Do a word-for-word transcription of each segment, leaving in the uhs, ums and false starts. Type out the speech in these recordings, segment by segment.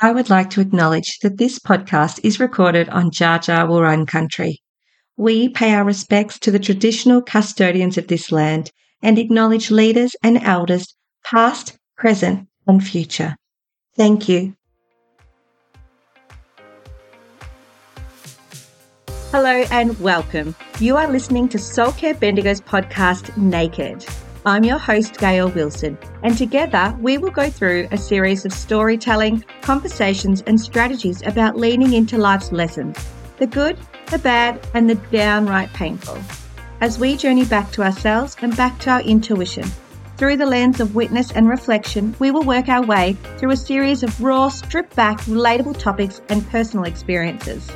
I would like to acknowledge that this podcast is recorded on Jar Jar Wurrung country. We pay our respects to the traditional custodians of this land and acknowledge leaders and elders, past, present and future. Thank you. Hello and welcome. You are listening to Soul Care Bendigo's podcast, Naked. I'm your host, Gail Wilson, and together we will go through a series of storytelling, conversations and strategies about leaning into life's lessons, the good, the bad and the downright painful, as we journey back to ourselves and back to our intuition. Through the lens of witness and reflection, we will work our way through a series of raw, stripped-back, relatable topics and personal experiences.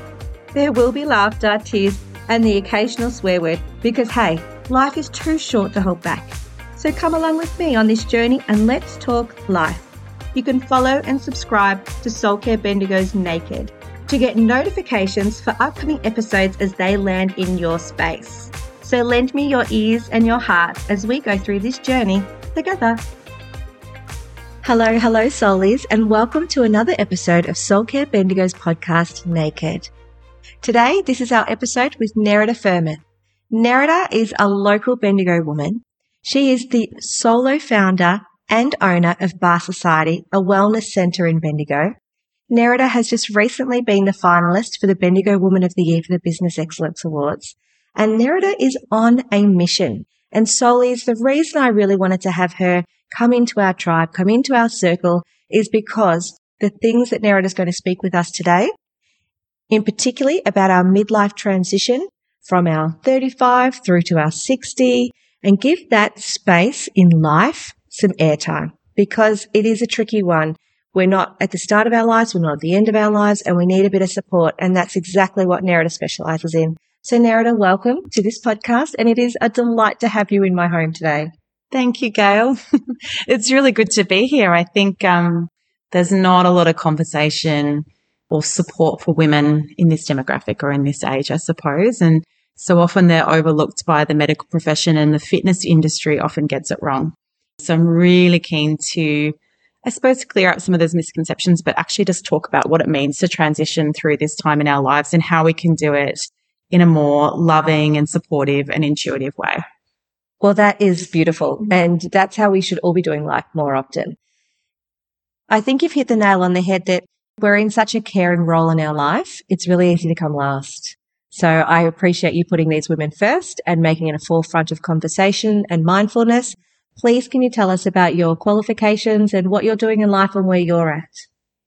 There will be laughter, tears and the occasional swear word because, hey, life is too short to hold back. So come along with me on this journey and let's talk life. You can follow and subscribe to Soul Care Bendigo's Naked to get notifications for upcoming episodes as they land in your space. So lend me your ears and your heart as we go through this journey together. Hello, hello Soulies, and welcome to another episode of Soul Care Bendigo's podcast, Naked. Today, this is our episode with Nerida Firman. Nerida is a local Bendigo woman. She is the solo founder and owner of Barre Society, a wellness centre in Bendigo. Nerida has just recently been the finalist for the Bendigo Woman of the Year for the Business Excellence Awards. And Nerida is on a mission. And solely is the reason I really wanted to have her come into our tribe, come into our circle, is because the things that Nerida is going to speak with us today, in particular about our midlife transition from our thirty-five through to our sixty, and give that space in life some airtime, because it is a tricky one. We're not at the start of our lives, we're not at the end of our lives, and we need a bit of support, and that's exactly what Nerida specialises in. So Nerida, welcome to this podcast, and it is a delight to have you in my home today. Thank you, Gail. It's really good to be here. I think um, there's not a lot of conversation or support for women in this demographic or in this age, I suppose, and so often they're overlooked by the medical profession, and the fitness industry often gets it wrong. So I'm really keen to, I suppose, clear up some of those misconceptions, but actually just talk about what it means to transition through this time in our lives and how we can do it in a more loving and supportive and intuitive way. Well, that is beautiful. And that's how we should all be doing life more often. I think you've hit the nail on the head that we're in such a caring role in our life. It's really easy to come last. So I appreciate you putting these women first and making it a forefront of conversation and mindfulness. Please, can you tell us about your qualifications and what you're doing in life and where you're at?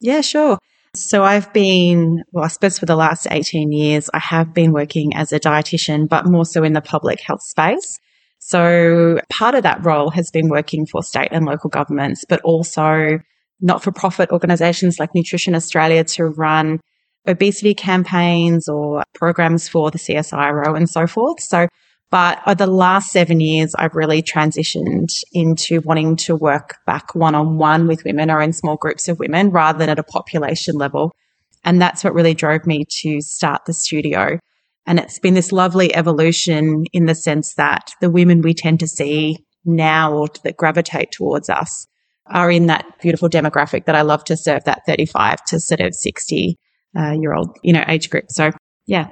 Yeah, sure. So I've been, well, I suppose for the last eighteen years, I have been working as a dietitian, but more so in the public health space. So part of that role has been working for state and local governments, but also not-for-profit organisations like Nutrition Australia to run obesity campaigns or programs for the C S I R O and so forth. So, but over the last seven years, I've really transitioned into wanting to work back one-on-one with women or in small groups of women rather than at a population level. And that's what really drove me to start the studio. And it's been this lovely evolution in the sense that the women we tend to see now or that gravitate towards us are in that beautiful demographic that I love to serve, that thirty-five to sort of sixty Uh, year old, you know, age group. So, yeah.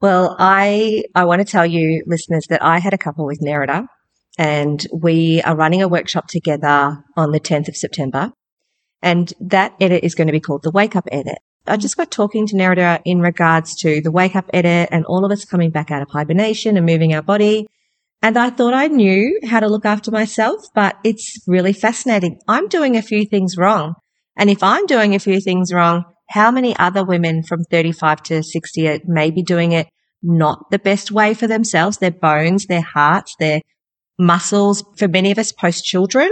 Well, I I want to tell you, listeners, that I had a couple with Nerida, and we are running a workshop together on the tenth of September, and that edit is going to be called the Wake Up Edit. I just got talking to Nerida in regards to the Wake Up Edit and all of us coming back out of hibernation and moving our body, and I thought I knew how to look after myself, but it's really fascinating. I'm doing a few things wrong, and if I'm doing a few things wrong, how many other women from thirty-five to sixty are maybe doing it not the best way for themselves, their bones, their hearts, their muscles, for many of us post-children?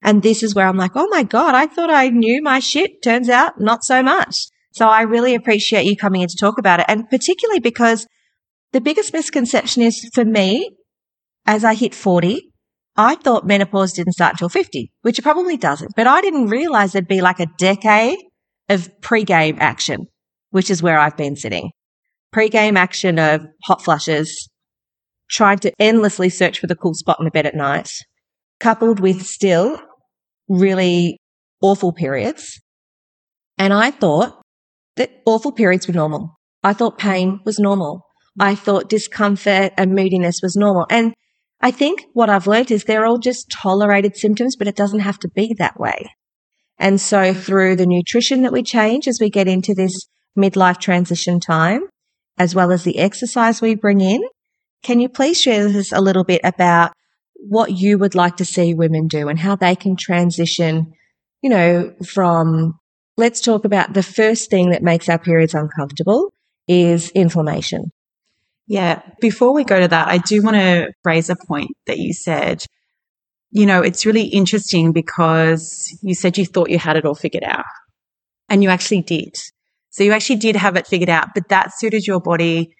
And this is where I'm like, oh, my God, I thought I knew my shit. Turns out not so much. So I really appreciate you coming in to talk about it, and particularly because the biggest misconception is, for me, as I hit forty, I thought menopause didn't start until fifty, which it probably doesn't, but I didn't realise there'd be like a decade of pre-game action, which is where I've been sitting. Pre-game action of hot flushes, trying to endlessly search for the cool spot in the bed at night, coupled with still really awful periods. And I thought that awful periods were normal. I thought pain was normal. I thought discomfort and moodiness was normal. And I think what I've learned is they're all just tolerated symptoms, but it doesn't have to be that way. And so through the nutrition that we change as we get into this midlife transition time, as well as the exercise we bring in, can you please share with us a little bit about what you would like to see women do and how they can transition, you know, from, let's talk about the first thing that makes our periods uncomfortable is inflammation. Yeah. Before we go to that, I do want to raise a point that you said. You know, it's really interesting because you said you thought you had it all figured out and you actually did. So you actually did have it figured out, but that suited your body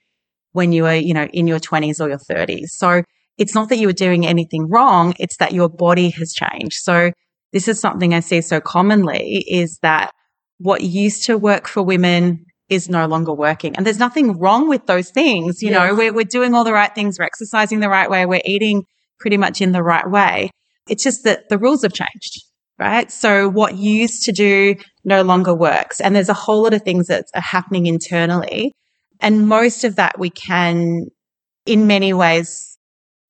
when you were, you know, in your twenties or your thirties. So it's not that you were doing anything wrong. It's that your body has changed. So this is something I see so commonly is that what used to work for women is no longer working. And there's nothing wrong with those things. You yes. know, we're, we're doing all the right things. We're exercising the right way. We're eating pretty much in the right way. It's just that the rules have changed, right? So what used to do no longer works. And there's a whole lot of things that are happening internally. And most of that we can, in many ways,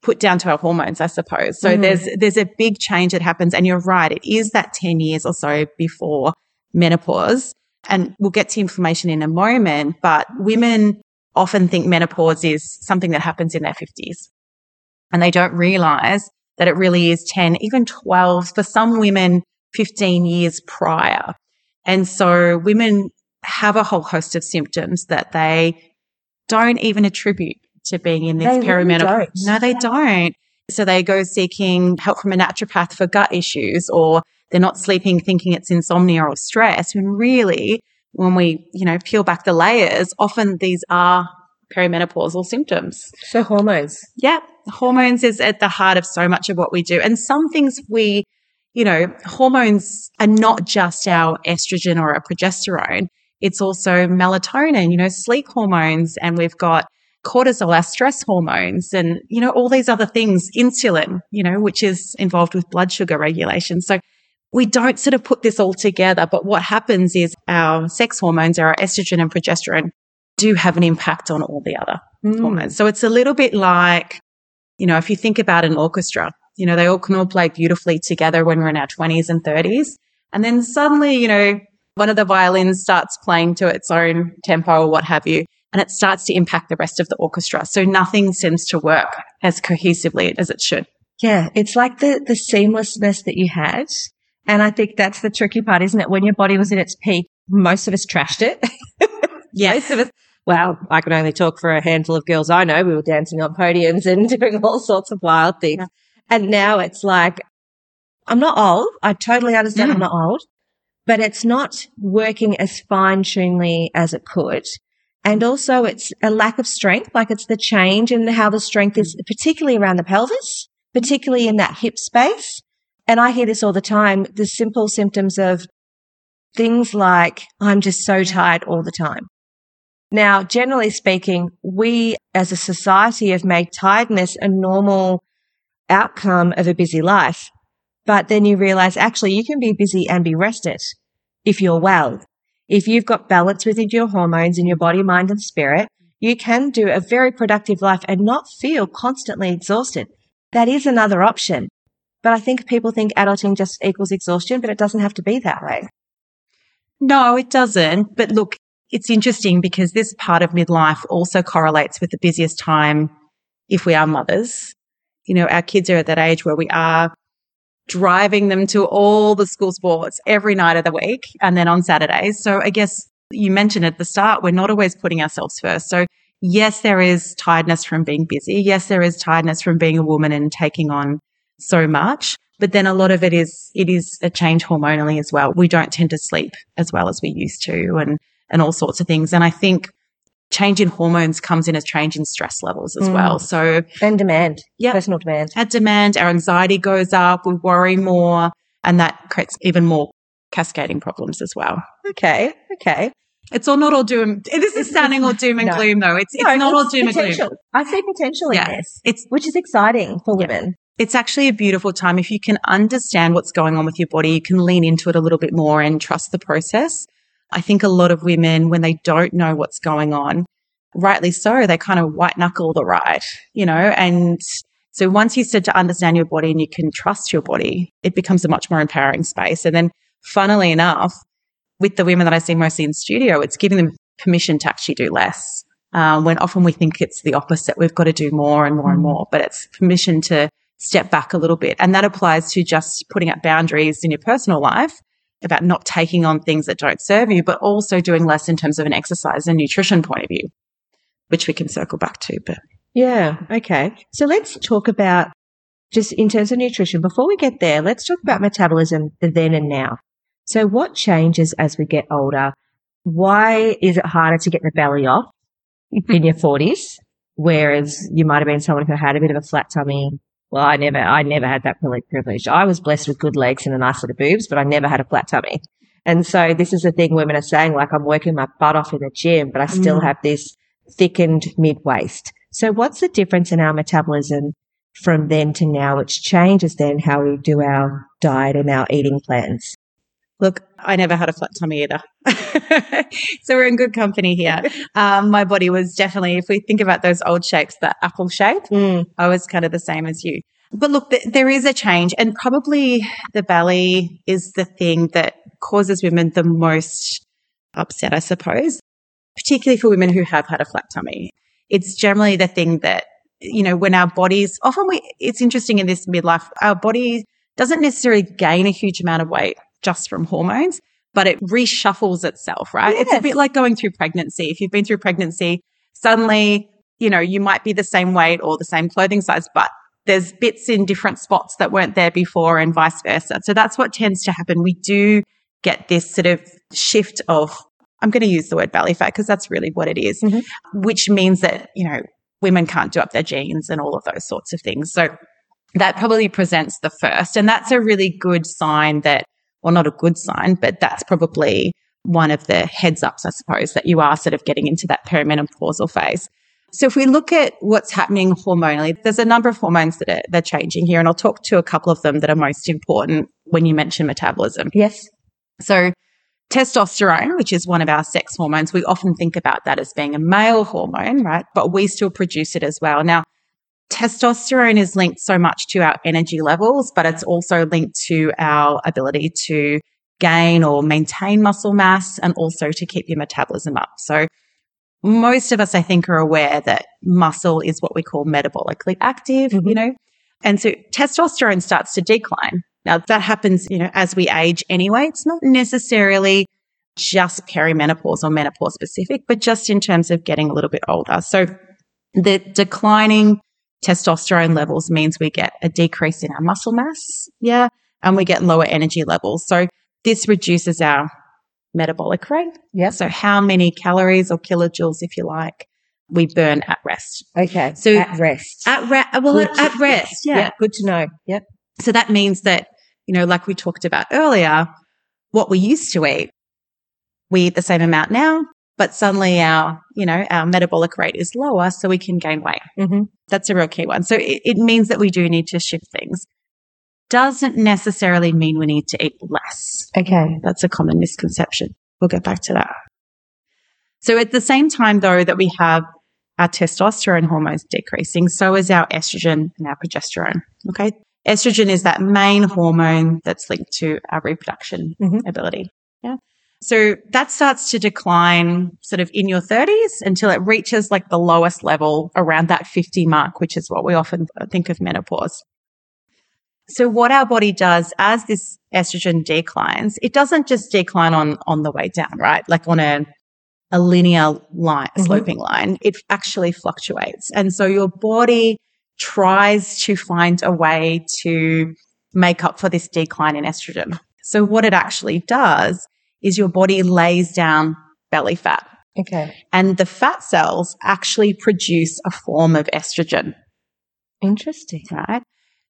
put down to our hormones, I suppose. So mm. there's there's a big change that happens. And you're right, it is that ten years or so before menopause. And we'll get to inflammation in a moment, but women often think menopause is something that happens in their fifties. And they don't realize that it really is ten, even twelve, for some women, fifteen years prior. And so women have a whole host of symptoms that they don't even attribute to being in this they perimenopause. Really no, they don't. So they go seeking help from a naturopath for gut issues, or they're not sleeping thinking it's insomnia or stress. And really, when we, you know, peel back the layers, often these are perimenopausal symptoms. So hormones. Yeah. Hormones is at the heart of so much of what we do. And some things we, you know, hormones are not just our estrogen or our progesterone. It's also melatonin, you know, sleep hormones, and we've got cortisol, our stress hormones, and, you know, all these other things, insulin, you know, which is involved with blood sugar regulation. So we don't sort of put this all together, but what happens is our sex hormones, our estrogen and progesterone, do have an impact on all the other mm. hormones. So it's a little bit like, you know, if you think about an orchestra, you know, they all can all play beautifully together when we're in our twenties and thirties. And then suddenly, you know, one of the violins starts playing to its own tempo or what have you, and it starts to impact the rest of the orchestra. So nothing seems to work as cohesively as it should. Yeah. It's like the, the seamlessness that you had. And I think that's the tricky part, isn't it? When your body was in its peak, most of us trashed it. Yes. Most of us. Well, I can only talk for a handful of girls I know. We were dancing on podiums and doing all sorts of wild things. Yeah. And now it's like, I'm not old. I totally understand yeah. I'm not old, but it's not working as fine-tunedly as it could. And also it's a lack of strength, like it's the change in how the strength is, particularly around the pelvis, particularly in that hip space. And I hear this all the time, the simple symptoms of things like, I'm just so tired all the time. Now, generally speaking, we as a society have made tiredness a normal outcome of a busy life. But then you realize actually you can be busy and be rested if you're well. If you've got balance within your hormones in your body, mind and spirit, you can do a very productive life and not feel constantly exhausted. That is another option. But I think people think adulting just equals exhaustion, but it doesn't have to be that way. No, it doesn't. But look, it's interesting because this part of midlife also correlates with the busiest time if we are mothers. You know, our kids are at that age where we are driving them to all the school sports every night of the week and then on Saturdays. So I guess you mentioned at the start, we're not always putting ourselves first. So yes, there is tiredness from being busy. Yes, there is tiredness from being a woman and taking on so much. But then a lot of it is, it is a change hormonally as well. We don't tend to sleep as well as we used to, and and all sorts of things. And I think change in hormones comes in a change in stress levels as mm. well. So and demand, yeah, personal demand. Our demand, our anxiety goes up, we worry more, and that creates even more cascading problems as well. Okay, okay. It's all not all doom. This is sounding all doom and no. gloom though. It's, no, it's not it's all doom potential. and gloom. I see potential in yeah. this, it's, which is exciting for yeah. women. It's actually a beautiful time. If you can understand what's going on with your body, you can lean into it a little bit more and trust the process. I think a lot of women, when they don't know what's going on, rightly so, they kind of white knuckle the ride, you know, and so once you start to understand your body and you can trust your body, it becomes a much more empowering space. And then funnily enough, with the women that I see mostly in studio, it's giving them permission to actually do less, um, when often we think it's the opposite. We've got to do more and more and more, but it's permission to step back a little bit. And that applies to just putting up boundaries in your personal life about not taking on things that don't serve you, but also doing less in terms of an exercise and nutrition point of view, which we can circle back to. But yeah, okay. So let's talk about just in terms of nutrition. Before we get there, let's talk about metabolism, the then and now. So what changes as we get older? Why is it harder to get the belly off in your forties, whereas you might have been someone who had a bit of a flat tummy? Well, I never, I never had that privilege. I was blessed with good legs and a nice set of boobs, but I never had a flat tummy. And so this is the thing women are saying, like, I'm working my butt off in the gym, but I still mm. have this thickened mid-waist. So what's the difference in our metabolism from then to now, which changes then how we do our diet and our eating plans? Look, I never had a flat tummy either. So we're in good company here. Um, my body was definitely, if we think about those old shapes, that apple shape, mm. I was kind of the same as you. But look, th- there is a change, and probably the belly is the thing that causes women the most upset, I suppose, particularly for women who have had a flat tummy. It's generally the thing that, you know, when our bodies, often we, it's interesting in this midlife, our body doesn't necessarily gain a huge amount of weight just from hormones, but it reshuffles itself, right? Yes. It's a bit like going through pregnancy. If you've been through pregnancy, suddenly, you know, you might be the same weight or the same clothing size, but there's bits in different spots that weren't there before and vice versa. So that's what tends to happen. We do get this sort of shift of, I'm going to use the word belly fat because that's really what it is, mm-hmm. which means that, you know, women can't do up their jeans and all of those sorts of things. So that probably presents the first. And that's a really good sign that, well, not a good sign, but that's probably one of the heads ups, I suppose, that you are sort of getting into that perimenopausal phase. So if we look at what's happening hormonally, there's a number of hormones that are they're changing here. And I'll talk to a couple of them that are most important when you mention metabolism. Yes. So testosterone, which is one of our sex hormones, we often think about that as being a male hormone, right? But we still produce it as well. Now, testosterone is linked so much to our energy levels, but it's also linked to our ability to gain or maintain muscle mass and also to keep your metabolism up. So most of us, I think, are aware that muscle is what we call metabolically active, mm-hmm. you know, and so testosterone starts to decline. Now, that happens, you know, as we age anyway. It's not necessarily just perimenopause or menopause specific, but just in terms of getting a little bit older. So the declining testosterone levels means we get a decrease in our muscle mass, yeah, and we get lower energy levels. So this reduces our metabolic rate, yeah. So how many calories or kilojoules, if you like, we burn at rest. Okay, so at rest. At re- well, at, at rest, yeah. yeah. Good to know, yep. So that means that, you know, like we talked about earlier, what we used to eat, we eat the same amount now, but suddenly our, you know, our metabolic rate is lower, so we can gain weight. Mm-hmm. That's a real key one. So it, it means that we do need to shift things. Doesn't necessarily mean we need to eat less. Okay. That's a common misconception. We'll get back to that. So at the same time, though, that we have our testosterone hormones decreasing, so is our estrogen and our progesterone, okay? Estrogen is that main hormone that's linked to our reproduction mm-hmm. ability. Yeah. So that starts to decline sort of in your thirties until it reaches like the lowest level around that fifty mark, which is what we often think of menopause. So what our body does as this estrogen declines, it doesn't just decline on, on the way down, right? Like on a, a linear line, mm-hmm. sloping line, it actually fluctuates. And so your body tries to find a way to make up for this decline in estrogen. So what it actually does is your body lays down belly fat. Okay. And the fat cells actually produce a form of estrogen. Interesting. Right?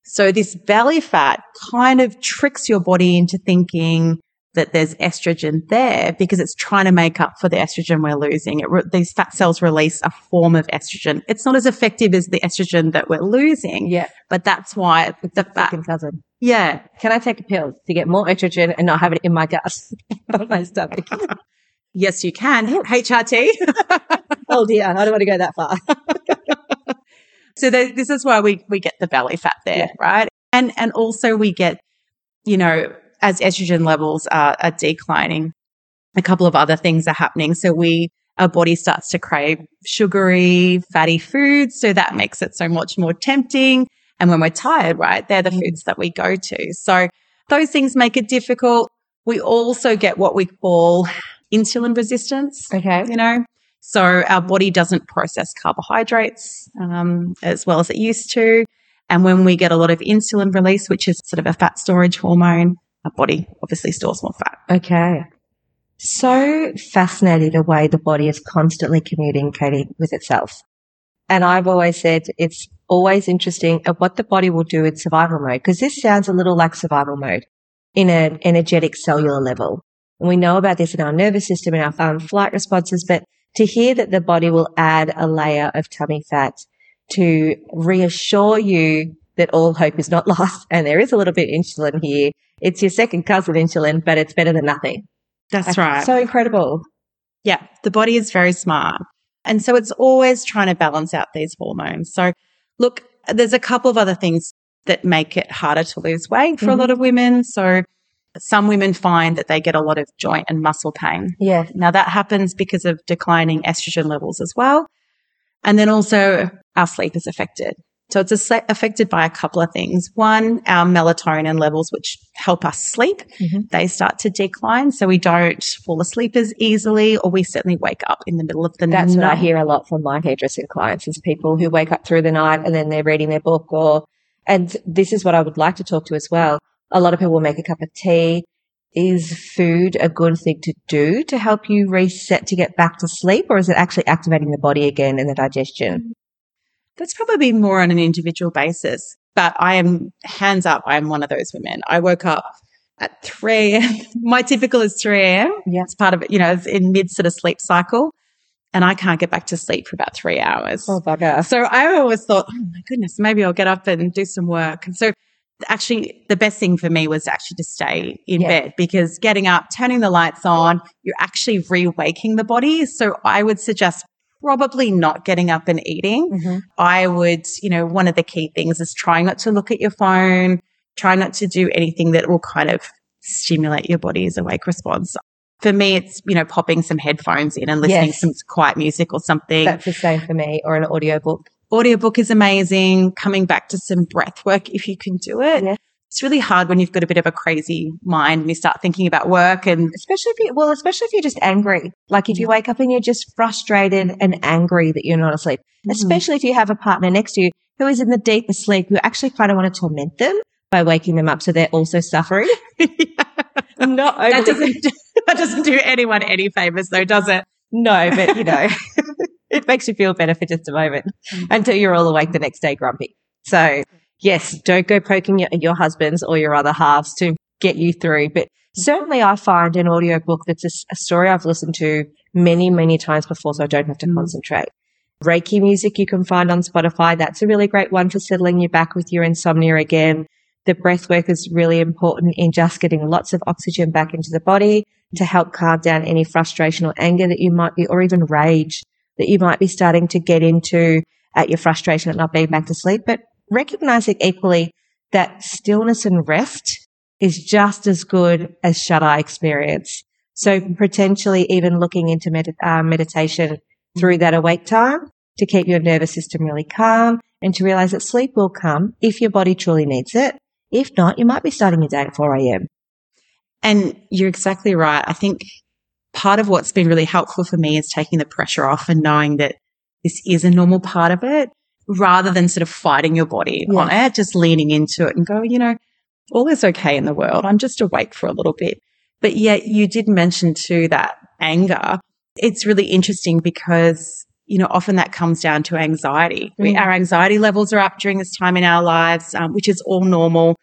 So this belly fat kind of tricks your body into thinking that there's estrogen there because it's trying to make up for the estrogen we're losing. It re- these fat cells release a form of estrogen. It's not as effective as the estrogen that we're losing. Yeah. But that's why it's the fat. Cousin. Yeah. Can I take a pill to get more estrogen and not have it in my gut? On my stomach. Yes, you can. H R T. Oh dear, I don't want to go that far. So th- this is why we, we get the belly fat there, yeah. right? And and also we get, you know, as estrogen levels are, are declining, a couple of other things are happening. So we our body starts to crave sugary, fatty foods. So that makes it so much more tempting. And when we're tired, right, they're the mm-hmm. foods that we go to. So those things make it difficult. We also get what we call insulin resistance. Okay. You know, so our body doesn't process carbohydrates um, as well as it used to. And when we get a lot of insulin release, which is sort of a fat storage hormone, our body obviously stores more fat. Okay. So fascinating the way the body is constantly communicating with itself. And I've always said it's always interesting at what the body will do in survival mode, because this sounds a little like survival mode in an energetic cellular level. And we know about this in our nervous system, in our fight and flight responses, but to hear that the body will add a layer of tummy fat to reassure you that all hope is not lost and there is a little bit of insulin here. It's your second cousin insulin, but it's better than nothing. That's, That's right. So incredible. Yeah, the body is very smart. And so it's always trying to balance out these hormones. So look, there's a couple of other things that make it harder to lose weight for mm-hmm. a lot of women. So some women find that they get a lot of joint and muscle pain. Yeah. Now that happens because of declining estrogen levels as well. And then also our sleep is affected. So it's affected by a couple of things. One, our melatonin levels, which help us sleep, mm-hmm. they start to decline. So we don't fall asleep as easily, or we certainly wake up in the middle of the That's night. That's what I hear a lot from my hairdressing clients is people who wake up through the night and then they're reading their book or, and this is what I would like to talk to as well. A lot of people will make a cup of tea. Is food a good thing to do to help you reset to get back to sleep, or is it actually activating the body again and the digestion? That's probably more on an individual basis, but I am, hands up, I'm one of those women. I woke up at three a.m. My typical is three a.m. Yeah. It's part of it, you know, it's in mid sort of sleep cycle, and I can't get back to sleep for about three hours. Oh, bugger. So I always thought, oh my goodness, maybe I'll get up and do some work. And so actually the best thing for me was actually to stay in yeah. bed, because getting up, turning the lights on, you're actually re-waking the body. So I would suggest probably not getting up and eating. Mm-hmm. I would, you know, one of the key things is try not to look at your phone, try not to do anything that will kind of stimulate your body's awake response. For me, it's, you know, popping some headphones in and listening yes. to some quiet music or something. That's the same for me, or an audiobook. Audiobook is amazing. Coming back to some breath work if you can do it. Yeah. It's really hard when you've got a bit of a crazy mind and you start thinking about work, and especially if you, well, especially if you're just angry. Like if you wake up and you're just frustrated and angry that you're not asleep, mm-hmm. especially if you have a partner next to you who is in the deepest sleep, you actually kind of want to torment them by waking them up so they're also suffering. yeah. Not overly. That doesn't do, that doesn't do anyone any favors though, does it? No, but you know, it makes you feel better for just a moment mm-hmm. until you're all awake the next day grumpy. So yes, don't go poking your, your husbands or your other halves to get you through. But certainly I find an audiobook that's a, a story I've listened to many, many times before, so I don't have to mm. concentrate. Reiki music you can find on Spotify. That's a really great one for settling you back with your insomnia again. The breath work is really important in just getting lots of oxygen back into the body to help calm down any frustration or anger that you might be, or even rage that you might be starting to get into at your frustration at not being back to sleep. But recognizing equally that stillness and rest is just as good as shut-eye experience. So potentially even looking into med- uh, meditation through that awake time to keep your nervous system really calm and to realize that sleep will come if your body truly needs it. If not, you might be starting your day at four a.m. And you're exactly right. I think part of what's been really helpful for me is taking the pressure off and knowing that this is a normal part of it, rather than sort of fighting your body yeah. on it, just leaning into it and go, you know, all is okay in the world. I'm just awake for a little bit. But yet you did mention too that anger. It's really interesting because, you know, often that comes down to anxiety. Mm. We, our anxiety levels are up during this time in our lives, um, which is all normal.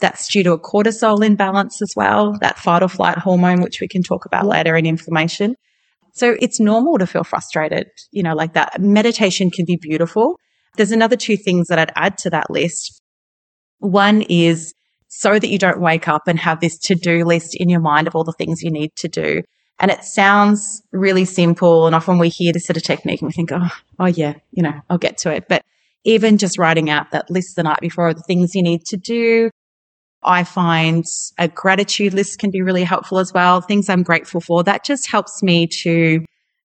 That's due to a cortisol imbalance as well, that fight or flight hormone, which we can talk about later in inflammation. So it's normal to feel frustrated, you know, like that. Meditation can be beautiful. There's another two things that I'd add to that list. One is so that you don't wake up and have this to-do list in your mind of all the things you need to do. And it sounds really simple, and often we hear this sort of technique and we think, oh, oh yeah, you know, I'll get to it. But even just writing out that list the night before of the things you need to do, I find a gratitude list can be really helpful as well, things I'm grateful for. That just helps me to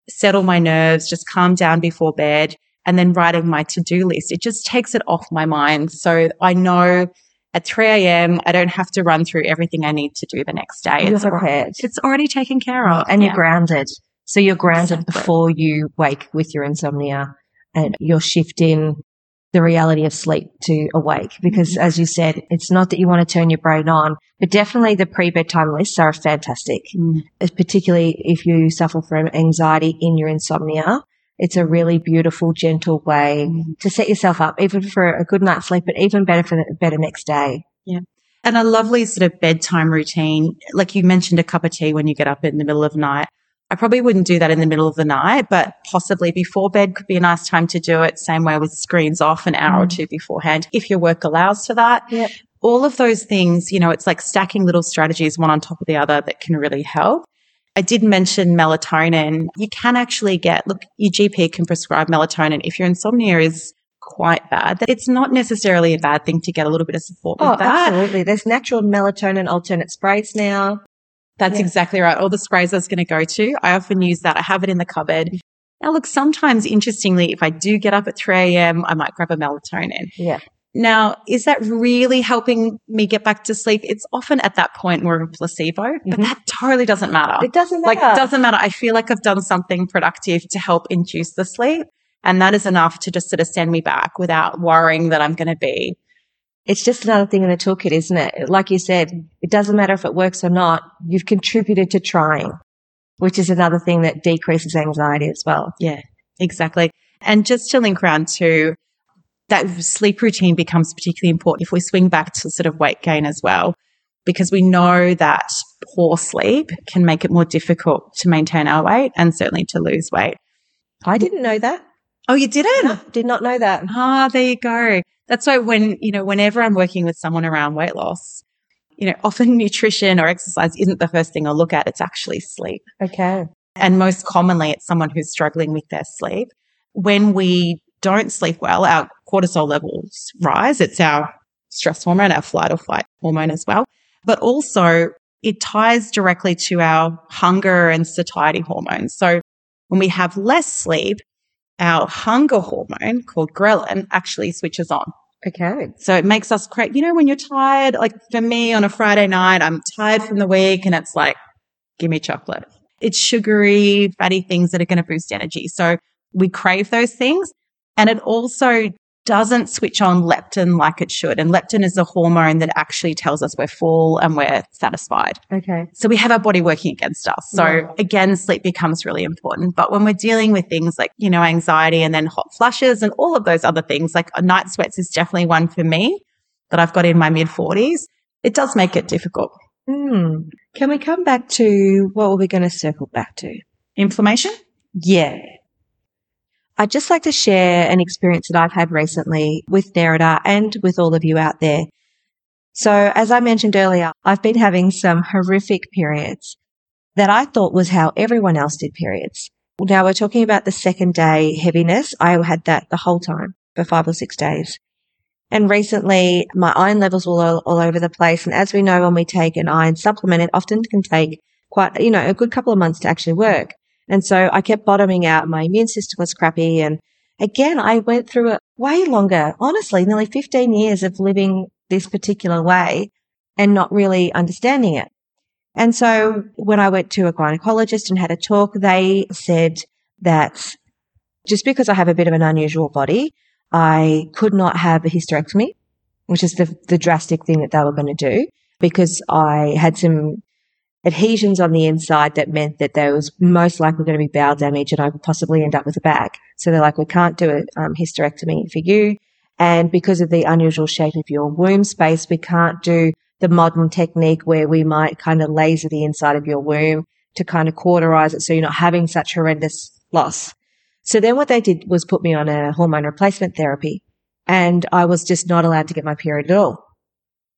settle my nerves, just calm down before bed, and then writing my to-do list. It just takes it off my mind. So I know at three a.m., I don't have to run through everything I need to do the next day. It's prepared. It's already taken care of. And yeah. you're grounded. So you're grounded exactly. before you wake with your insomnia, and you're shifting the reality of sleep to awake. Because as you said, it's not that you want to turn your brain on, but definitely the pre-bedtime lists are fantastic, mm. particularly if you suffer from anxiety in your insomnia. It's a really beautiful, gentle way mm. to set yourself up, even for a good night's sleep, but even better for the better next day. Yeah. And a lovely sort of bedtime routine. Like you mentioned, a cup of tea when you get up in the middle of the night. I probably wouldn't do that in the middle of the night, but possibly before bed could be a nice time to do it. Same way with screens off an hour mm. or two beforehand, if your work allows for that. Yep. All of those things, you know, it's like stacking little strategies one on top of the other that can really help. I did mention melatonin. You can actually get, look, your G P can prescribe melatonin if your insomnia is quite bad. It's not necessarily a bad thing to get a little bit of support oh, with that. Absolutely. There's natural melatonin alternate sprays now. That's yeah. exactly right. All the sprays I was going to go to, I often use that. I have it in the cupboard. Now, look, sometimes, interestingly, if I do get up at three a.m., I might grab a melatonin. Yeah. Now, is that really helping me get back to sleep? It's often at that point we're a placebo, mm-hmm. but that totally doesn't matter. It doesn't matter. Like, it doesn't matter. I feel like I've done something productive to help induce the sleep, and that is enough to just sort of send me back without worrying that I'm going to be. It's just another thing in the toolkit, isn't it? Like you said, it doesn't matter if it works or not. You've contributed to trying, which is another thing that decreases anxiety as well. Yeah, exactly. And just to link around to that, sleep routine becomes particularly important if we swing back to sort of weight gain as well, because we know that poor sleep can make it more difficult to maintain our weight and certainly to lose weight. I didn't know that. Oh, you didn't? No, did not know that. Ah, there you go. That's why when, you know, whenever I'm working with someone around weight loss, you know, often nutrition or exercise isn't the first thing I'll look at. It's actually sleep. Okay. And most commonly it's someone who's struggling with their sleep. When we don't sleep well, our cortisol levels rise. It's our stress hormone, our flight or fight hormone as well. But also it ties directly to our hunger and satiety hormones. So when we have less sleep, our hunger hormone called ghrelin actually switches on. Okay. So it makes us crave. You know, when you're tired, like for me on a Friday night, I'm tired from the week and it's like, give me chocolate. It's sugary, fatty things that are going to boost energy. So we crave those things. And it also doesn't switch on leptin like it should. And leptin is a hormone that actually tells us we're full and we're satisfied. Okay. So we have our body working against us. So yeah. again, sleep becomes really important. But when we're dealing with things like, you know, anxiety and then hot flushes and all of those other things, like night sweats is definitely one for me that I've got in my mid forties. It does make it difficult. Mm. Can we come back to what were we going to circle back to? Inflammation? Yeah. I'd just like to share an experience that I've had recently with Nerida and with all of you out there. So as I mentioned earlier, I've been having some horrific periods that I thought was how everyone else did periods. Now we're talking about the second day heaviness. I had that the whole time for five or six days. And recently my iron levels were all, all over the place. And as we know, when we take an iron supplement, it often can take quite, you know, a good couple of months to actually work. And so I kept bottoming out. My immune system was crappy. And again, I went through it way longer, honestly, nearly fifteen years of living this particular way and not really understanding it. And so when I went to a gynecologist and had a talk, they said that just because I have a bit of an unusual body, I could not have a hysterectomy, which is the, the drastic thing that they were going to do, because I had some adhesions on the inside that meant that there was most likely going to be bowel damage and I would possibly end up with a bag. So they're like, we can't do a um, hysterectomy for you. And because of the unusual shape of your womb space, we can't do the modern technique where we might kind of laser the inside of your womb to kind of cauterize it so you're not having such horrendous loss. So then what they did was put me on a hormone replacement therapy and I was just not allowed to get my period at all.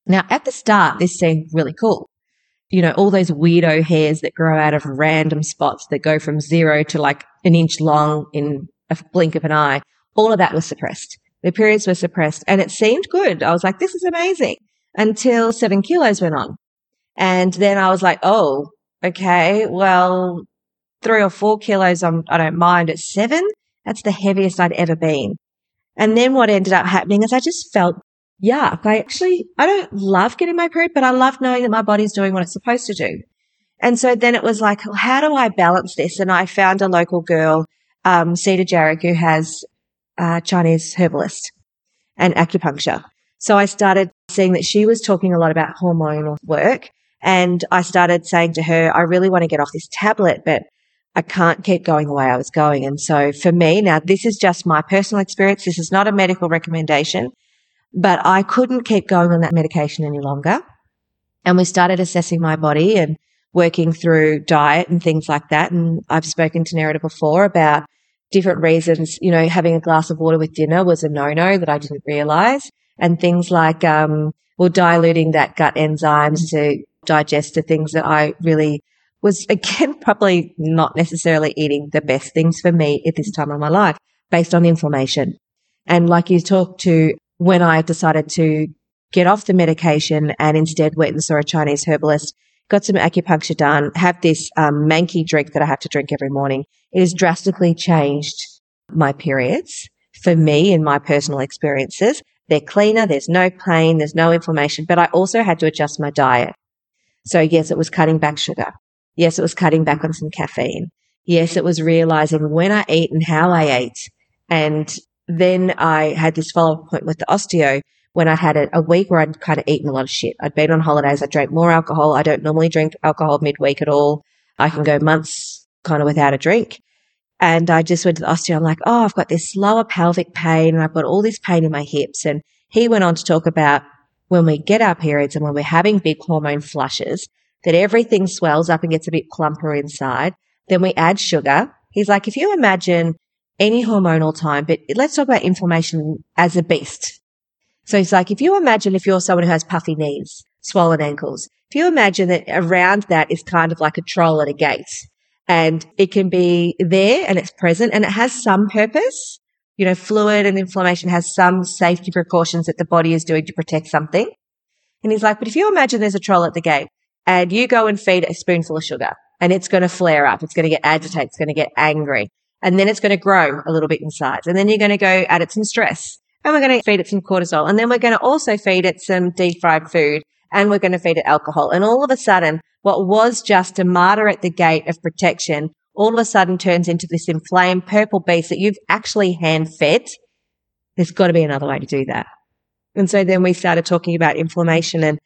Now, at the start, this seemed really cool. you know, all those weirdo hairs that grow out of random spots that go from zero to like an inch long in a blink of an eye, all of that was suppressed. The periods were suppressed and it seemed good. I was like, this is amazing, until seven kilos went on. And then I was like, oh, okay, well, three or four kilos, I'm, I don't mind. At seven, that's the heaviest I'd ever been. And then what ended up happening is I just felt yuck. I actually, I don't love getting my period, but I love knowing that my body's doing what it's supposed to do. And so then it was like, well, how do I balance this? And I found a local girl, um, Cedar Jaric, who has a Chinese herbalist and acupuncture. So I started seeing that she was talking a lot about hormonal work. And I started saying to her, I really want to get off this tablet, but I can't keep going the way I was going. And so for me, now this is just my personal experience. This is not a medical recommendation. But I couldn't keep going on that medication any longer. And we started assessing my body and working through diet and things like that. And I've spoken to Nerida before about different reasons. You know, having a glass of water with dinner was a no-no that I didn't realise. And things like, um, well, diluting that gut enzymes to digest the things that I really was, again, probably not necessarily eating the best things for me at this time of my life based on inflammation. And like you talked to, when I decided to get off the medication and instead went and saw a Chinese herbalist, got some acupuncture done, have this um, manky drink that I have to drink every morning, it has drastically changed my periods for me and my personal experiences. They're cleaner, there's no pain, there's no inflammation, but I also had to adjust my diet. So yes, it was cutting back sugar. Yes, it was cutting back on some caffeine. Yes, it was realizing when I eat and how I ate. And then I had this follow-up point with the osteo when I had a, a week where I'd kind of eaten a lot of shit. I'd been on holidays. I drank more alcohol. I don't normally drink alcohol midweek at all. I can go months kind of without a drink. And I just went to the osteo. I'm like, oh, I've got this lower pelvic pain and I've got all this pain in my hips. And he went on to talk about when we get our periods and when we're having big hormone flushes, that everything swells up and gets a bit plumper inside. Then we add sugar. He's like, if you imagine any hormonal time, but let's talk about inflammation as a beast. So it's like, if you imagine if you're someone who has puffy knees, swollen ankles, if you imagine that around that is kind of like a troll at a gate and it can be there and it's present and it has some purpose, you know, fluid and inflammation has some safety precautions that the body is doing to protect something. And he's like, but if you imagine there's a troll at the gate and you go and feed a spoonful of sugar and it's going to flare up, it's going to get agitated, it's going to get angry. And then it's going to grow a little bit in size. And then you're going to go at it some stress. And we're going to feed it some cortisol. And then we're going to also feed it some deep fried food. And we're going to feed it alcohol. And all of a sudden, what was just a martyr at the gate of protection, all of a sudden turns into this inflamed purple beast that you've actually hand fed. There's got to be another way to do that. And so then we started talking about inflammation and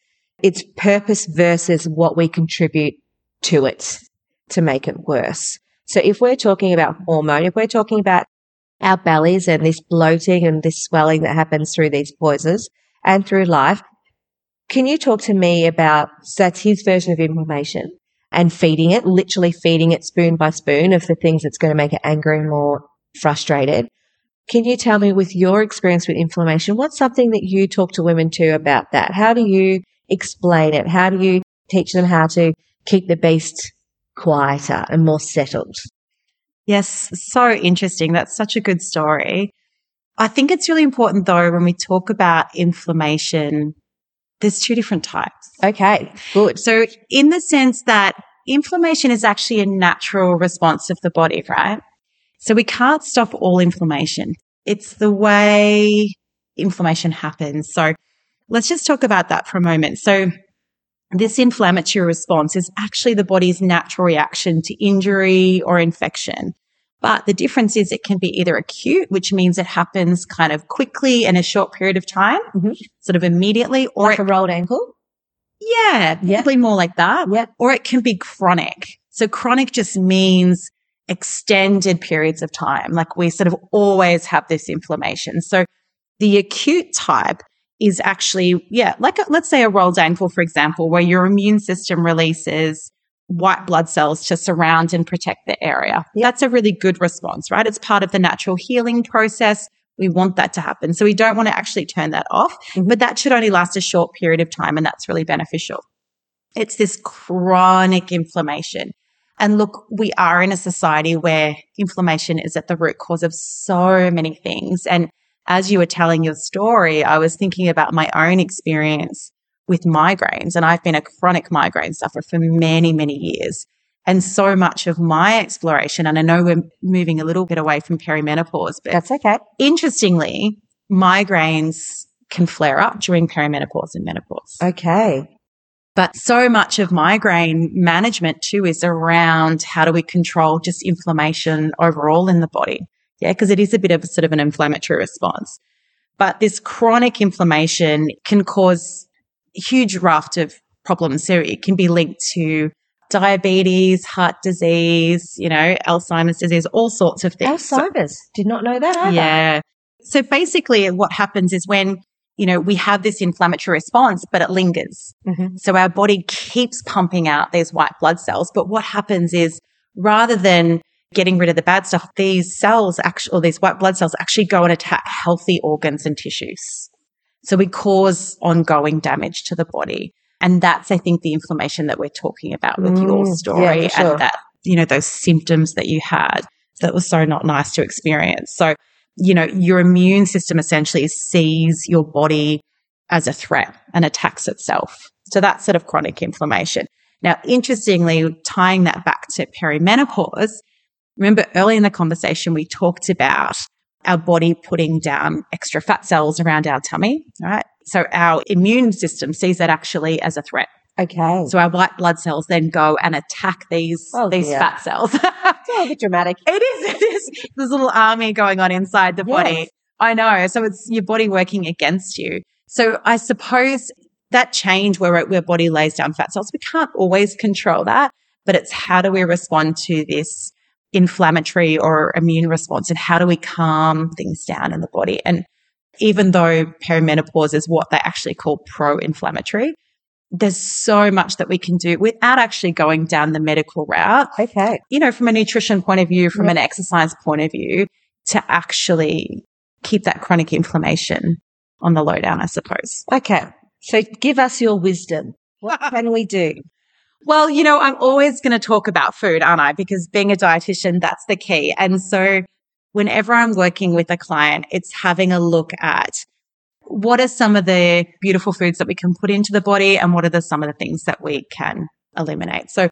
its purpose versus what we contribute to it to make it worse. So if we're talking about hormone, if we're talking about our bellies and this bloating and this swelling that happens through these pauses and through life, can you talk to me about, so that's his version of inflammation and feeding it, literally feeding it spoon by spoon of the things that's going to make it angry and more frustrated. Can you tell me with your experience with inflammation, what's something that you talk to women to about that? How do you explain it? How do you teach them how to keep the beast quieter and more settled? Yes, so interesting. That's such a good story. I think it's really important though when we talk about inflammation, there's two different types. Okay, good. So in the sense that inflammation is actually a natural response of the body, right? So we can't stop all inflammation. It's the way inflammation happens. So let's just talk about that for a moment. So this inflammatory response is actually the body's natural reaction to injury or infection. But the difference is it can be either acute, which means it happens kind of quickly in a short period of time, mm-hmm. sort of immediately. Or like it, a rolled ankle? Yeah, yeah, probably more like that. Yeah. Or it can be chronic. So chronic just means extended periods of time. Like we sort of always have this inflammation. So the acute type is actually, yeah, like a, let's say a rolled ankle, for example, where your immune system releases white blood cells to surround and protect the area. Yep. That's a really good response, right? It's part of the natural healing process. We want that to happen. So we don't want to actually turn that off, mm-hmm. but that should only last a short period of time and that's really beneficial. It's this chronic inflammation. And look, we are in a society where inflammation is at the root cause of so many things. And as you were telling your story, I was thinking about my own experience with migraines, and I've been a chronic migraine sufferer for many, many years. And so much of my exploration, and I know we're moving a little bit away from perimenopause, but that's okay. Interestingly, migraines can flare up during perimenopause and menopause. Okay. But so much of migraine management too is around how do we control just inflammation overall in the body? Yeah, because it is a bit of a sort of an inflammatory response. But this chronic inflammation can cause a huge raft of problems. So it can be linked to diabetes, heart disease, you know, Alzheimer's disease, all sorts of things. Alzheimer's, so, did not know that either. Yeah. So basically what happens is when, you know, we have this inflammatory response, but it lingers. Mm-hmm. So our body keeps pumping out these white blood cells. But what happens is rather than getting rid of the bad stuff, these cells actually, or these white blood cells actually go and attack healthy organs and tissues. So we cause ongoing damage to the body. And that's, I think, the inflammation that we're talking about with mm, your story yeah, sure. and that, you know, those symptoms that you had that was so not nice to experience. So, you know, your immune system essentially sees your body as a threat and attacks itself. So that's sort of chronic inflammation. Now, interestingly, tying that back to perimenopause, remember early in the conversation we talked about our body putting down extra fat cells around our tummy, right? So our immune system sees that actually as a threat. Okay. So our white blood cells then go and attack these oh, these yeah. fat cells. It's a little bit dramatic. It is. It is. There's a little army going on inside the yes. body. I know. So it's your body working against you. So I suppose that change where where body lays down fat cells, we can't always control that, but it's how do we respond to this inflammatory or immune response and how do we calm things down in the body? And even though perimenopause is what they actually call pro-inflammatory, there's so much that we can do without actually going down the medical route. Okay. You know, from a nutrition point of view, from yeah. an exercise point of view, to actually keep that chronic inflammation on the lowdown, I suppose. Okay. So give us your wisdom. What can we do? Well, you know, I'm always going to talk about food, aren't I? Because being a dietitian, that's the key. And so whenever I'm working with a client, it's having a look at what are some of the beautiful foods that we can put into the body and what are the, some of the things that we can eliminate. So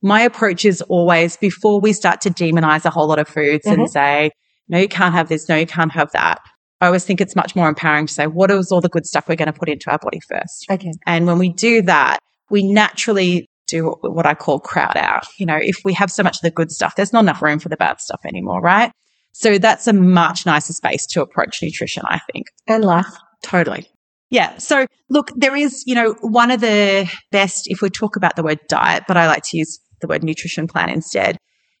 my approach is always before we start to demonize a whole lot of foods mm-hmm. and say, no, you can't have this, no, you can't have that. I always think it's much more empowering to say, what is all the good stuff we're going to put into our body first? Okay. And when we do that, we naturally do what I call crowd out. You know, if we have so much of the good stuff, there's not enough room for the bad stuff anymore, right? So that's a much nicer space to approach nutrition, I think. And life. Totally. Yeah. So look, there is, you know, one of the best, if we talk about the word diet, but I like to use the word nutrition plan instead,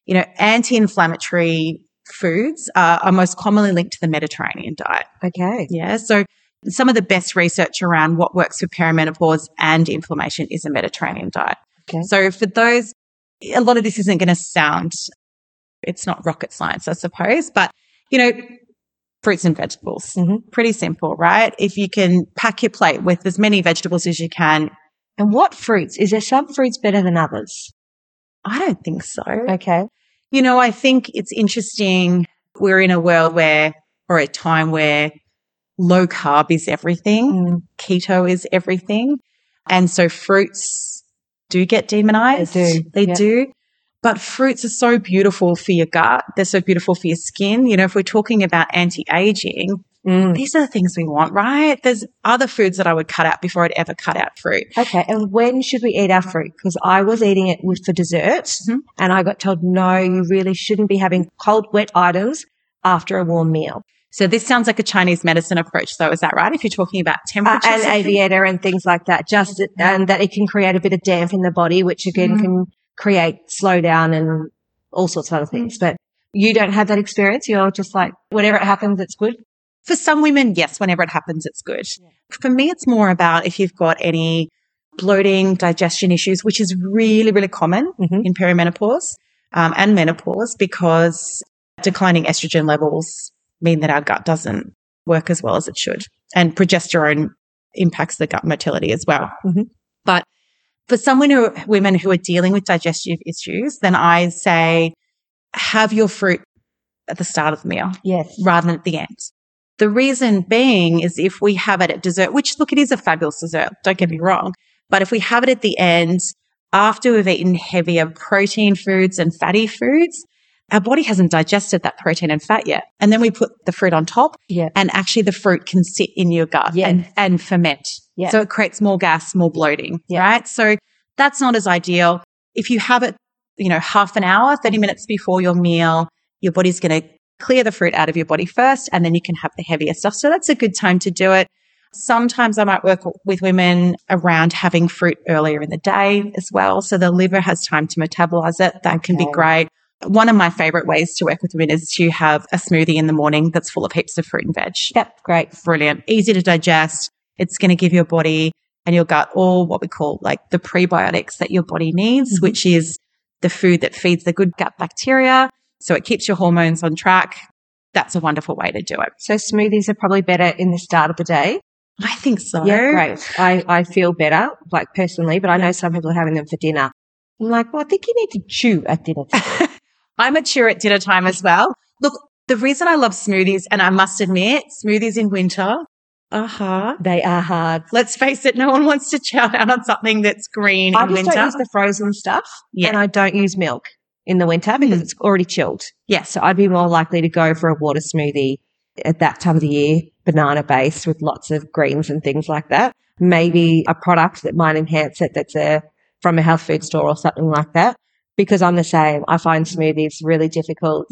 you know, anti-inflammatory foods are, are most commonly linked to the Mediterranean diet. Okay. Yeah. So some of the best research around what works for perimenopause and inflammation is a Mediterranean diet. Okay. So for those, a lot of this isn't going to sound it's not rocket science, I suppose, but, you know, fruits and vegetables, mm-hmm. pretty simple, right? If you can pack your plate with as many vegetables as you can. And what fruits? Is there some fruits better than others? I don't think so. Okay. You know, I think it's interesting. We're in a world where, or a time where low carb is everything, mm. keto is everything. And so fruits do get demonized. They do. They yeah. do. But fruits are so beautiful for your gut. They're so beautiful for your skin. You know, if we're talking about anti-aging, mm. these are the things we want, right? There's other foods that I would cut out before I'd ever cut out fruit. Okay. And when should we eat our fruit? Because I was eating it with for dessert mm-hmm. and I got told, no, you really shouldn't be having cold, wet items after a warm meal. So this sounds like a Chinese medicine approach, though. Is that right? If you're talking about temperature. Uh, and aviator and things like that, just that, and that it can create a bit of damp in the body, which again mm. can create slowdown and all sorts of other things. But you don't have that experience. You're just like, whenever it happens, it's good. For some women, yes, whenever it happens, it's good. Yeah. For me, it's more about if you've got any bloating, digestion issues, which is really, really common mm-hmm. in perimenopause um, and menopause because declining estrogen levels mean that our gut doesn't work as well as it should. And progesterone impacts the gut motility as well. Mm-hmm. But For someone who, women who are dealing with digestive issues, then I say have your fruit at the start of the meal, yes, rather than at the end. The reason being is if we have it at dessert, which look, it is a fabulous dessert, don't get me wrong, but if we have it at the end after we've eaten heavier protein foods and fatty foods, our body hasn't digested that protein and fat yet. And then we put the fruit on top, yeah, and actually the fruit can sit in your gut, yeah, and, and ferment. Yeah. So it creates more gas, more bloating, yeah, right? So that's not as ideal. If you have it, you know, half an hour, thirty minutes before your meal, your body's going to clear the fruit out of your body first, and then you can have the heavier stuff. So that's a good time to do it. Sometimes I might work with women around having fruit earlier in the day as well, so the liver has time to metabolize it. That okay. can be great. One of my favorite ways to work with women is to have a smoothie in the morning that's full of heaps of fruit and veg. Yep, great. Brilliant. Easy to digest. It's going to give your body and your gut all what we call like the prebiotics that your body needs, mm-hmm, which is the food that feeds the good gut bacteria. So it keeps your hormones on track. That's a wonderful way to do it. So smoothies are probably better in the start of the day. I think so. Yeah, great. I, I feel better, like personally, but I know some people are having them for dinner. I'm like, well, I think you need to chew at dinner time. I'm a chew at dinner time as well. Look, the reason I love smoothies, and I must admit, smoothies in winter, uh huh, they are hard. Let's face it, no one wants to chow down on something that's green in winter. I just don't use the frozen stuff, yeah, and I don't use milk in the winter because mm. it's already chilled. Yeah. So I'd be more likely to go for a water smoothie at that time of the year, banana-based with lots of greens and things like that. Maybe a product that might enhance it that's a, from a health food store or something like that, because I'm the same. I find smoothies really difficult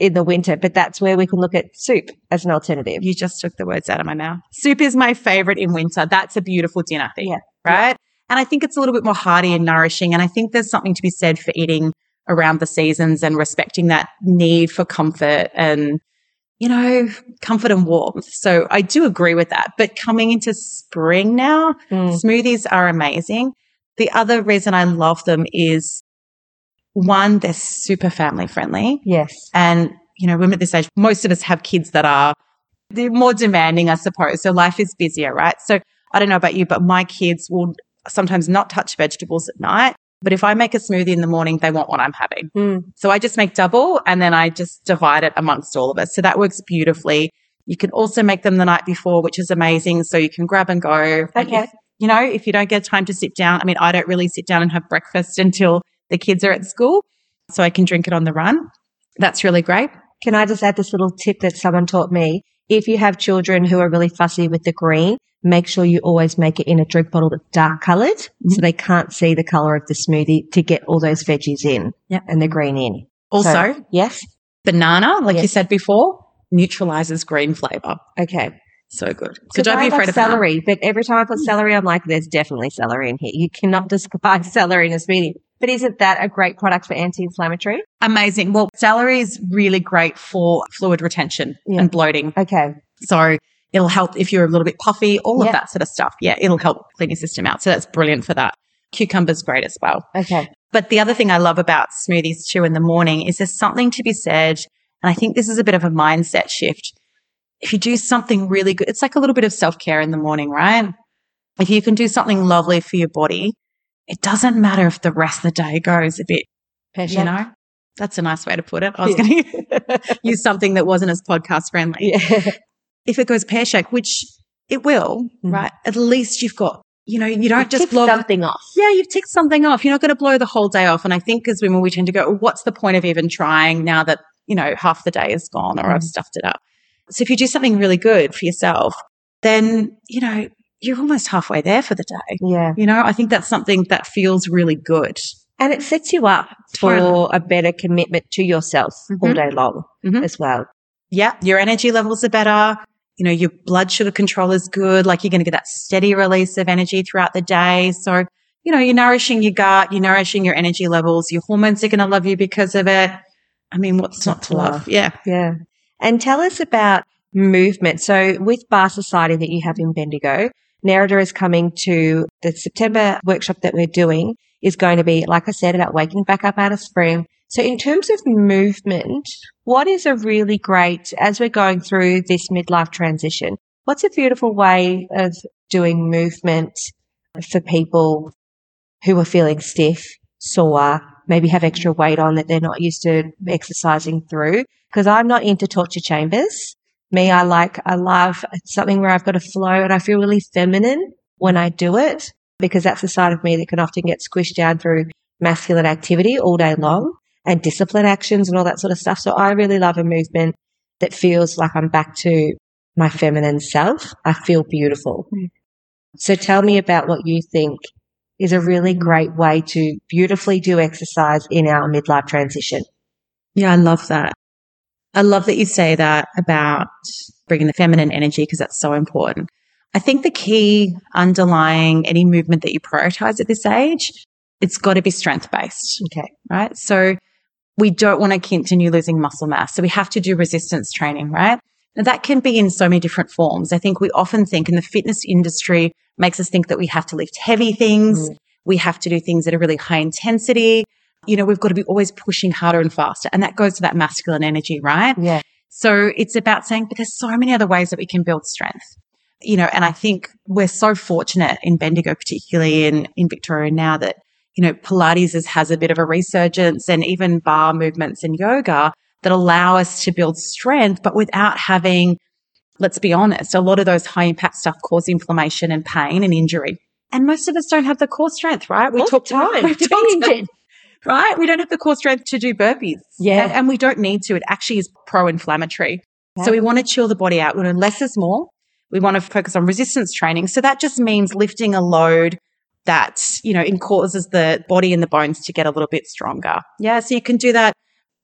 in the winter, but that's where we can look at soup as an alternative. You just took the words out of my mouth. Soup is my favourite in winter. That's a beautiful dinner thing, yeah, right? Yeah. And I think it's a little bit more hearty and nourishing, and I think there's something to be said for eating around the seasons and respecting that need for comfort and, you know, comfort and warmth. So I do agree with that. But coming into spring now, mm. smoothies are amazing. The other reason I love them is, one, they're super family friendly. Yes. And, you know, women at this age, most of us have kids that are they're more demanding, I suppose. So life is busier, right? So I don't know about you, but my kids will sometimes not touch vegetables at night. But if I make a smoothie in the morning, they want what I'm having. Mm. So I just make double and then I just divide it amongst all of us. So that works beautifully. You can also make them the night before, which is amazing. So you can grab and go. Okay. And if, you know, if you don't get time to sit down, I mean, I don't really sit down and have breakfast until the kids are at school. So I can drink it on the run. That's really great. Can I just add this little tip that someone taught me? If you have children who are really fussy with the green, make sure you always make it in a drink bottle that's dark coloured, mm-hmm, so they can't see the colour of the smoothie to get all those veggies in, yep, and the green in. Also, so, yes, banana, like yes. you said before, neutralises green flavour. Okay. So good. So don't be afraid of celery, but every time I put celery, I'm like, there's definitely celery in here. You cannot disguise celery in a smoothie. But isn't that a great product for anti-inflammatory? Amazing. Well, celery is really great for fluid retention, yeah, and bloating. Okay. So it'll help if you're a little bit puffy, all yeah. of that sort of stuff. Yeah, it'll help clean your system out. So that's brilliant for that. Cucumber's great as well. Okay. But the other thing I love about smoothies too in the morning is there's something to be said, and I think this is a bit of a mindset shift. If you do something really good, it's like a little bit of self-care in the morning, right? If you can do something lovely for your body, it doesn't matter if the rest of the day goes a bit, you yeah. know, that's a nice way to put it. I was yeah. going to use something that wasn't as podcast friendly. Yeah. If it goes pear-shaped, which it will, mm. right, at least you've got, you know, you don't you've just blow something off. Yeah, you've ticked something off. You're not going to blow the whole day off. And I think as women, we tend to go, well, what's the point of even trying now that, you know, half the day is gone or mm. I've stuffed it up? So if you do something really good for yourself, then, you know, you're almost halfway there for the day. Yeah. You know, I think that's something that feels really good. And it sets you up totally. for a better commitment to yourself mm-hmm. all day long mm-hmm. as well. Yeah. Your energy levels are better. You know, your blood sugar control is good. Like you're going to get that steady release of energy throughout the day. So, you know, you're nourishing your gut, you're nourishing your energy levels, your hormones are going to love you because of it. I mean, what's not, not to love? love? Yeah. Yeah. And tell us about movement. So with Barre Society that you have in Bendigo, Nerida is coming to the September workshop that we're doing is going to be, like I said, about waking back up out of spring. So in terms of movement, what is a really great, as we're going through this midlife transition, what's a beautiful way of doing movement for people who are feeling stiff, sore, maybe have extra weight on that they're not used to exercising through. Because I'm not into torture chambers. Me, I like, I love something where I've got a flow and I feel really feminine when I do it, because that's the side of me that can often get squished down through masculine activity all day long and discipline actions and all that sort of stuff. So I really love a movement that feels like I'm back to my feminine self. I feel beautiful. Mm. So tell me about what you think is a really great way to beautifully do exercise in our midlife transition. Yeah, I love that. I love that you say that about bringing the feminine energy, because that's so important. I think the key underlying any movement that you prioritize at this age, it's got to be strength-based. Okay. Right? So we don't want to continue losing muscle mass. So we have to do resistance training, right? Now that can be in so many different forms. I think we often think, in the fitness industry makes us think that we have to lift heavy things. Mm. We have to do things that are really high intensity. You know, we've got to be always pushing harder and faster. And that goes to that masculine energy, right? Yeah. So it's about saying, but there's so many other ways that we can build strength. You know, and I think we're so fortunate in Bendigo, particularly in, in Victoria now, that, you know, Pilates is, has a bit of a resurgence, and even bar movements and yoga that allow us to build strength, but without having, let's be honest, a lot of those high impact stuff cause inflammation and pain and injury. And most of us don't have the core strength, right? We talked time. We've talked Right? We don't have the core strength to do burpees. Yeah. And, and we don't need to. It actually is pro-inflammatory. Yeah. So we want to chill the body out. We want to less is more. We want to focus on resistance training. So that just means lifting a load that, you know, it causes the body and the bones to get a little bit stronger. Yeah. So you can do that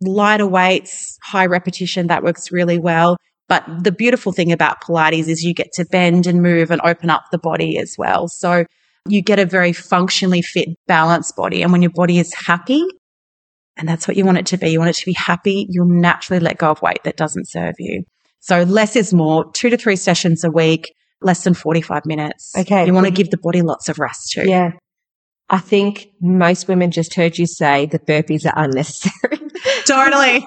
lighter weights, high repetition. That works really well. But the beautiful thing about Pilates is you get to bend and move and open up the body as well. So you get a very functionally fit, balanced body. And when your body is happy, and that's what you want it to be, you want it to be happy, you'll naturally let go of weight that doesn't serve you. So less is more, two to three sessions a week, less than forty-five minutes. Okay. You want to give the body lots of rest too. Yeah. I think most women just heard you say the burpees are unnecessary. Totally.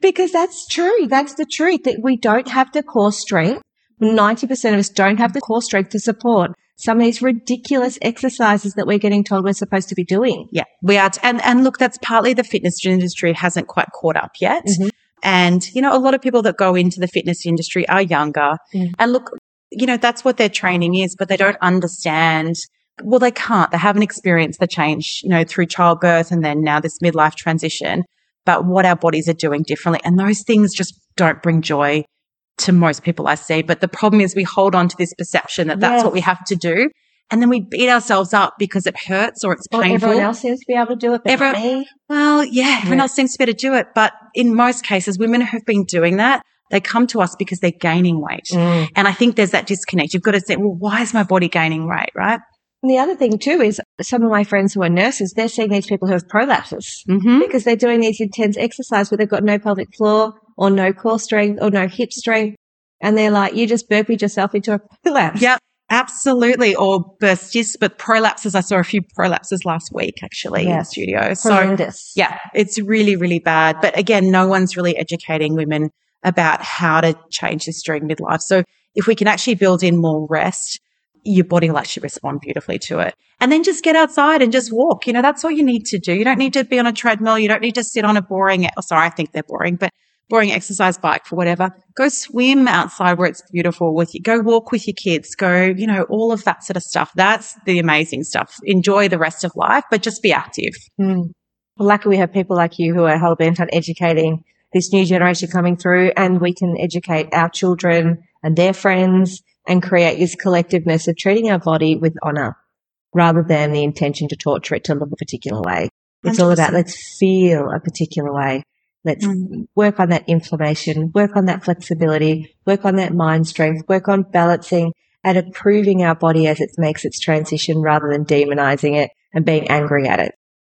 Because that's true. That's the truth, that we don't have the core strength. ninety percent of us don't have the core strength to support some of these ridiculous exercises that we're getting told we're supposed to be doing. Yeah, we are. T- and, and look, that's partly the fitness industry hasn't quite caught up yet. Mm-hmm. And, you know, a lot of people that go into the fitness industry are younger. Mm. And look, you know, that's what their training is, but they don't understand. Well, they can't. They haven't experienced the change, you know, through childbirth and then now this midlife transition, but what our bodies are doing differently. And those things just don't bring joy to most people I see. But the problem is we hold on to this perception that that's yes. what we have to do. And then we beat ourselves up because it hurts or it's painful. Well, everyone else seems to be able to do it, but everyone, not me. Well, yeah, everyone yeah. else seems to be able to do it. But in most cases, women who have been doing that, they come to us because they're gaining weight. Mm. And I think there's that disconnect. You've got to say, well, why is my body gaining weight, right? And the other thing too is some of my friends who are nurses, they're seeing these people who have prolapses mm-hmm. because they're doing these intense exercises where they've got no pelvic floor, or no core strength, or no hip strength. And they're like, you just burped yourself into a prolapse. Yep, absolutely. Or bursitis, but prolapses, I saw a few prolapses last week actually yeah. in the studio. Horrendous. So, yeah, it's really, really bad. But again, no one's really educating women about how to change this during midlife. So if we can actually build in more rest, your body will actually respond beautifully to it. And then just get outside and just walk. You know, that's all you need to do. You don't need to be on a treadmill. You don't need to sit on a boring, oh, sorry, I think they're boring, but boring exercise bike for whatever, go swim outside where it's beautiful with you, go walk with your kids, go, you know, all of that sort of stuff. That's the amazing stuff. Enjoy the rest of life, but just be active. Mm. Well, luckily we have people like you who are hell bent on educating this new generation coming through, and we can educate our children and their friends and create this collectiveness of treating our body with honour rather than the intention to torture it to look a particular way. It's one hundred percent all about let's feel a particular way. Let's mm. work on that inflammation, work on that flexibility, work on that mind strength, work on balancing and approving our body as it makes its transition rather than demonizing it and being angry at it.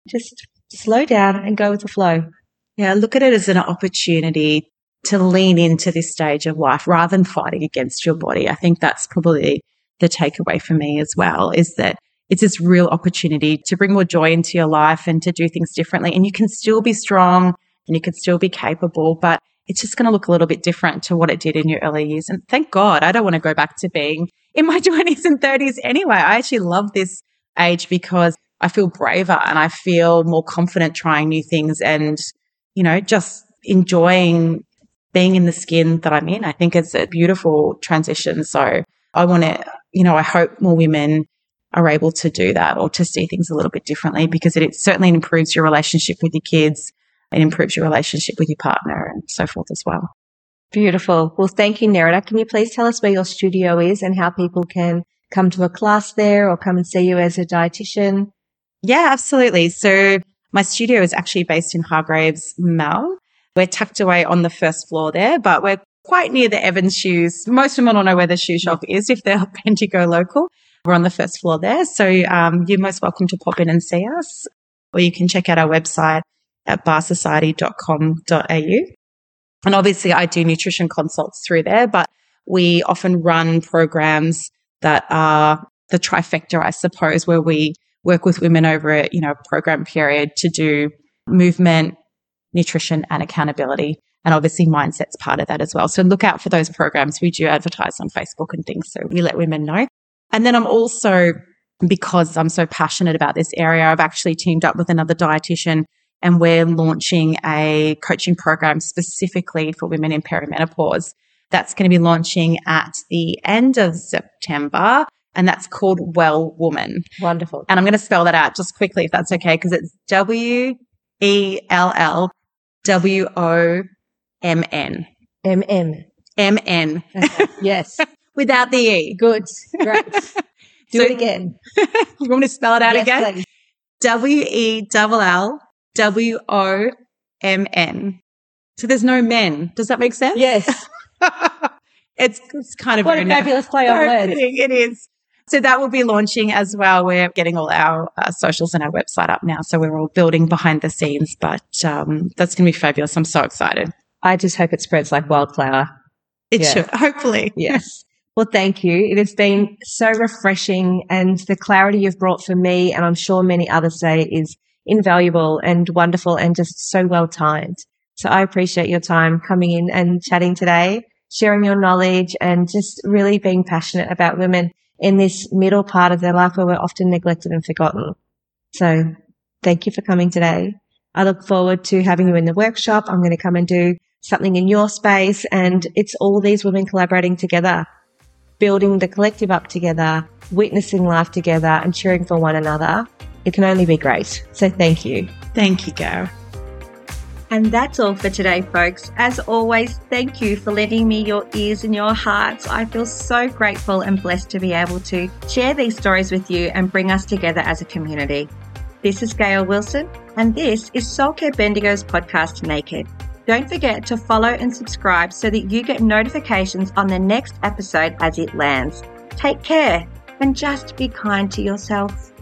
Just slow down and go with the flow. Yeah, look at it as an opportunity to lean into this stage of life rather than fighting against your body. I think that's probably the takeaway for me as well, is that it's this real opportunity to bring more joy into your life and to do things differently. And you can still be strong, and you can still be capable, but it's just going to look a little bit different to what it did in your early years. And thank God, I don't want to go back to being in my twenties and thirties anyway. I actually love this age because I feel braver and I feel more confident trying new things and, you know, just enjoying being in the skin that I'm in. I think it's a beautiful transition. So I want to, you know, I hope more women are able to do that or to see things a little bit differently, because it, it certainly improves your relationship with your kids. It improves your relationship with your partner and so forth as well. Beautiful. Well, thank you, Nerida. Can you please tell us where your studio is and how people can come to a class there or come and see you as a dietitian? Yeah, absolutely. So my studio is actually based in Hargraves, Mel. We're tucked away on the first floor there, but we're quite near the Evans shoes. Most women will know where the shoe shop is if they're Bendigo local. We're on the first floor there. So um, you're most welcome to pop in and see us, or you can check out our website at bar society dot com dot a u. And obviously I do nutrition consults through there, but we often run programs that are the trifecta, I suppose, where we work with women over a, you know, program period to do movement, nutrition and accountability. And obviously mindset's part of that as well. So look out for those programs. We do advertise on Facebook and things, so we let women know. And then I'm also, because I'm so passionate about this area, I've actually teamed up with another dietitian and we're launching a coaching program specifically for women in perimenopause. That's going to be launching at the end of September, and that's called Well Woman. Wonderful. And I'm going to spell that out just quickly if that's okay, because it's W E L L W O M N. M-N. M-N. Okay. Yes. Without the E. Good. Great. Do so, it again. You want me to spell it out yes, again? Please. W E L L W O M N. So there's no men. Does that make sense? Yes. It's, it's kind of what a fabulous play on words. It is. So that will be launching as well. We're getting all our uh, socials and our website up now. So we're all building behind the scenes, but um, that's going to be fabulous. I'm so excited. I just hope it spreads like wildflower. It yeah. should, hopefully. Yes. Well, thank you. It has been so refreshing, and the clarity you've brought for me, and I'm sure many others today, is invaluable and wonderful and just so well timed. So I appreciate your time coming in and chatting today, sharing your knowledge and just really being passionate about women in this middle part of their life where we're often neglected and forgotten. So thank you for coming today. I look forward to having you in the workshop. I'm going to come and do something in your space, and it's all these women collaborating together, building the collective up together, witnessing life together and cheering for one another. It can only be great. So thank you. Thank you, Gar. And that's all for today, folks. As always, thank you for lending me your ears and your hearts. I feel so grateful and blessed to be able to share these stories with you and bring us together as a community. This is Gail Wilson, and this is Soul Care Bendigo's podcast, Naked. Don't forget to follow and subscribe so that you get notifications on the next episode as it lands. Take care and just be kind to yourself.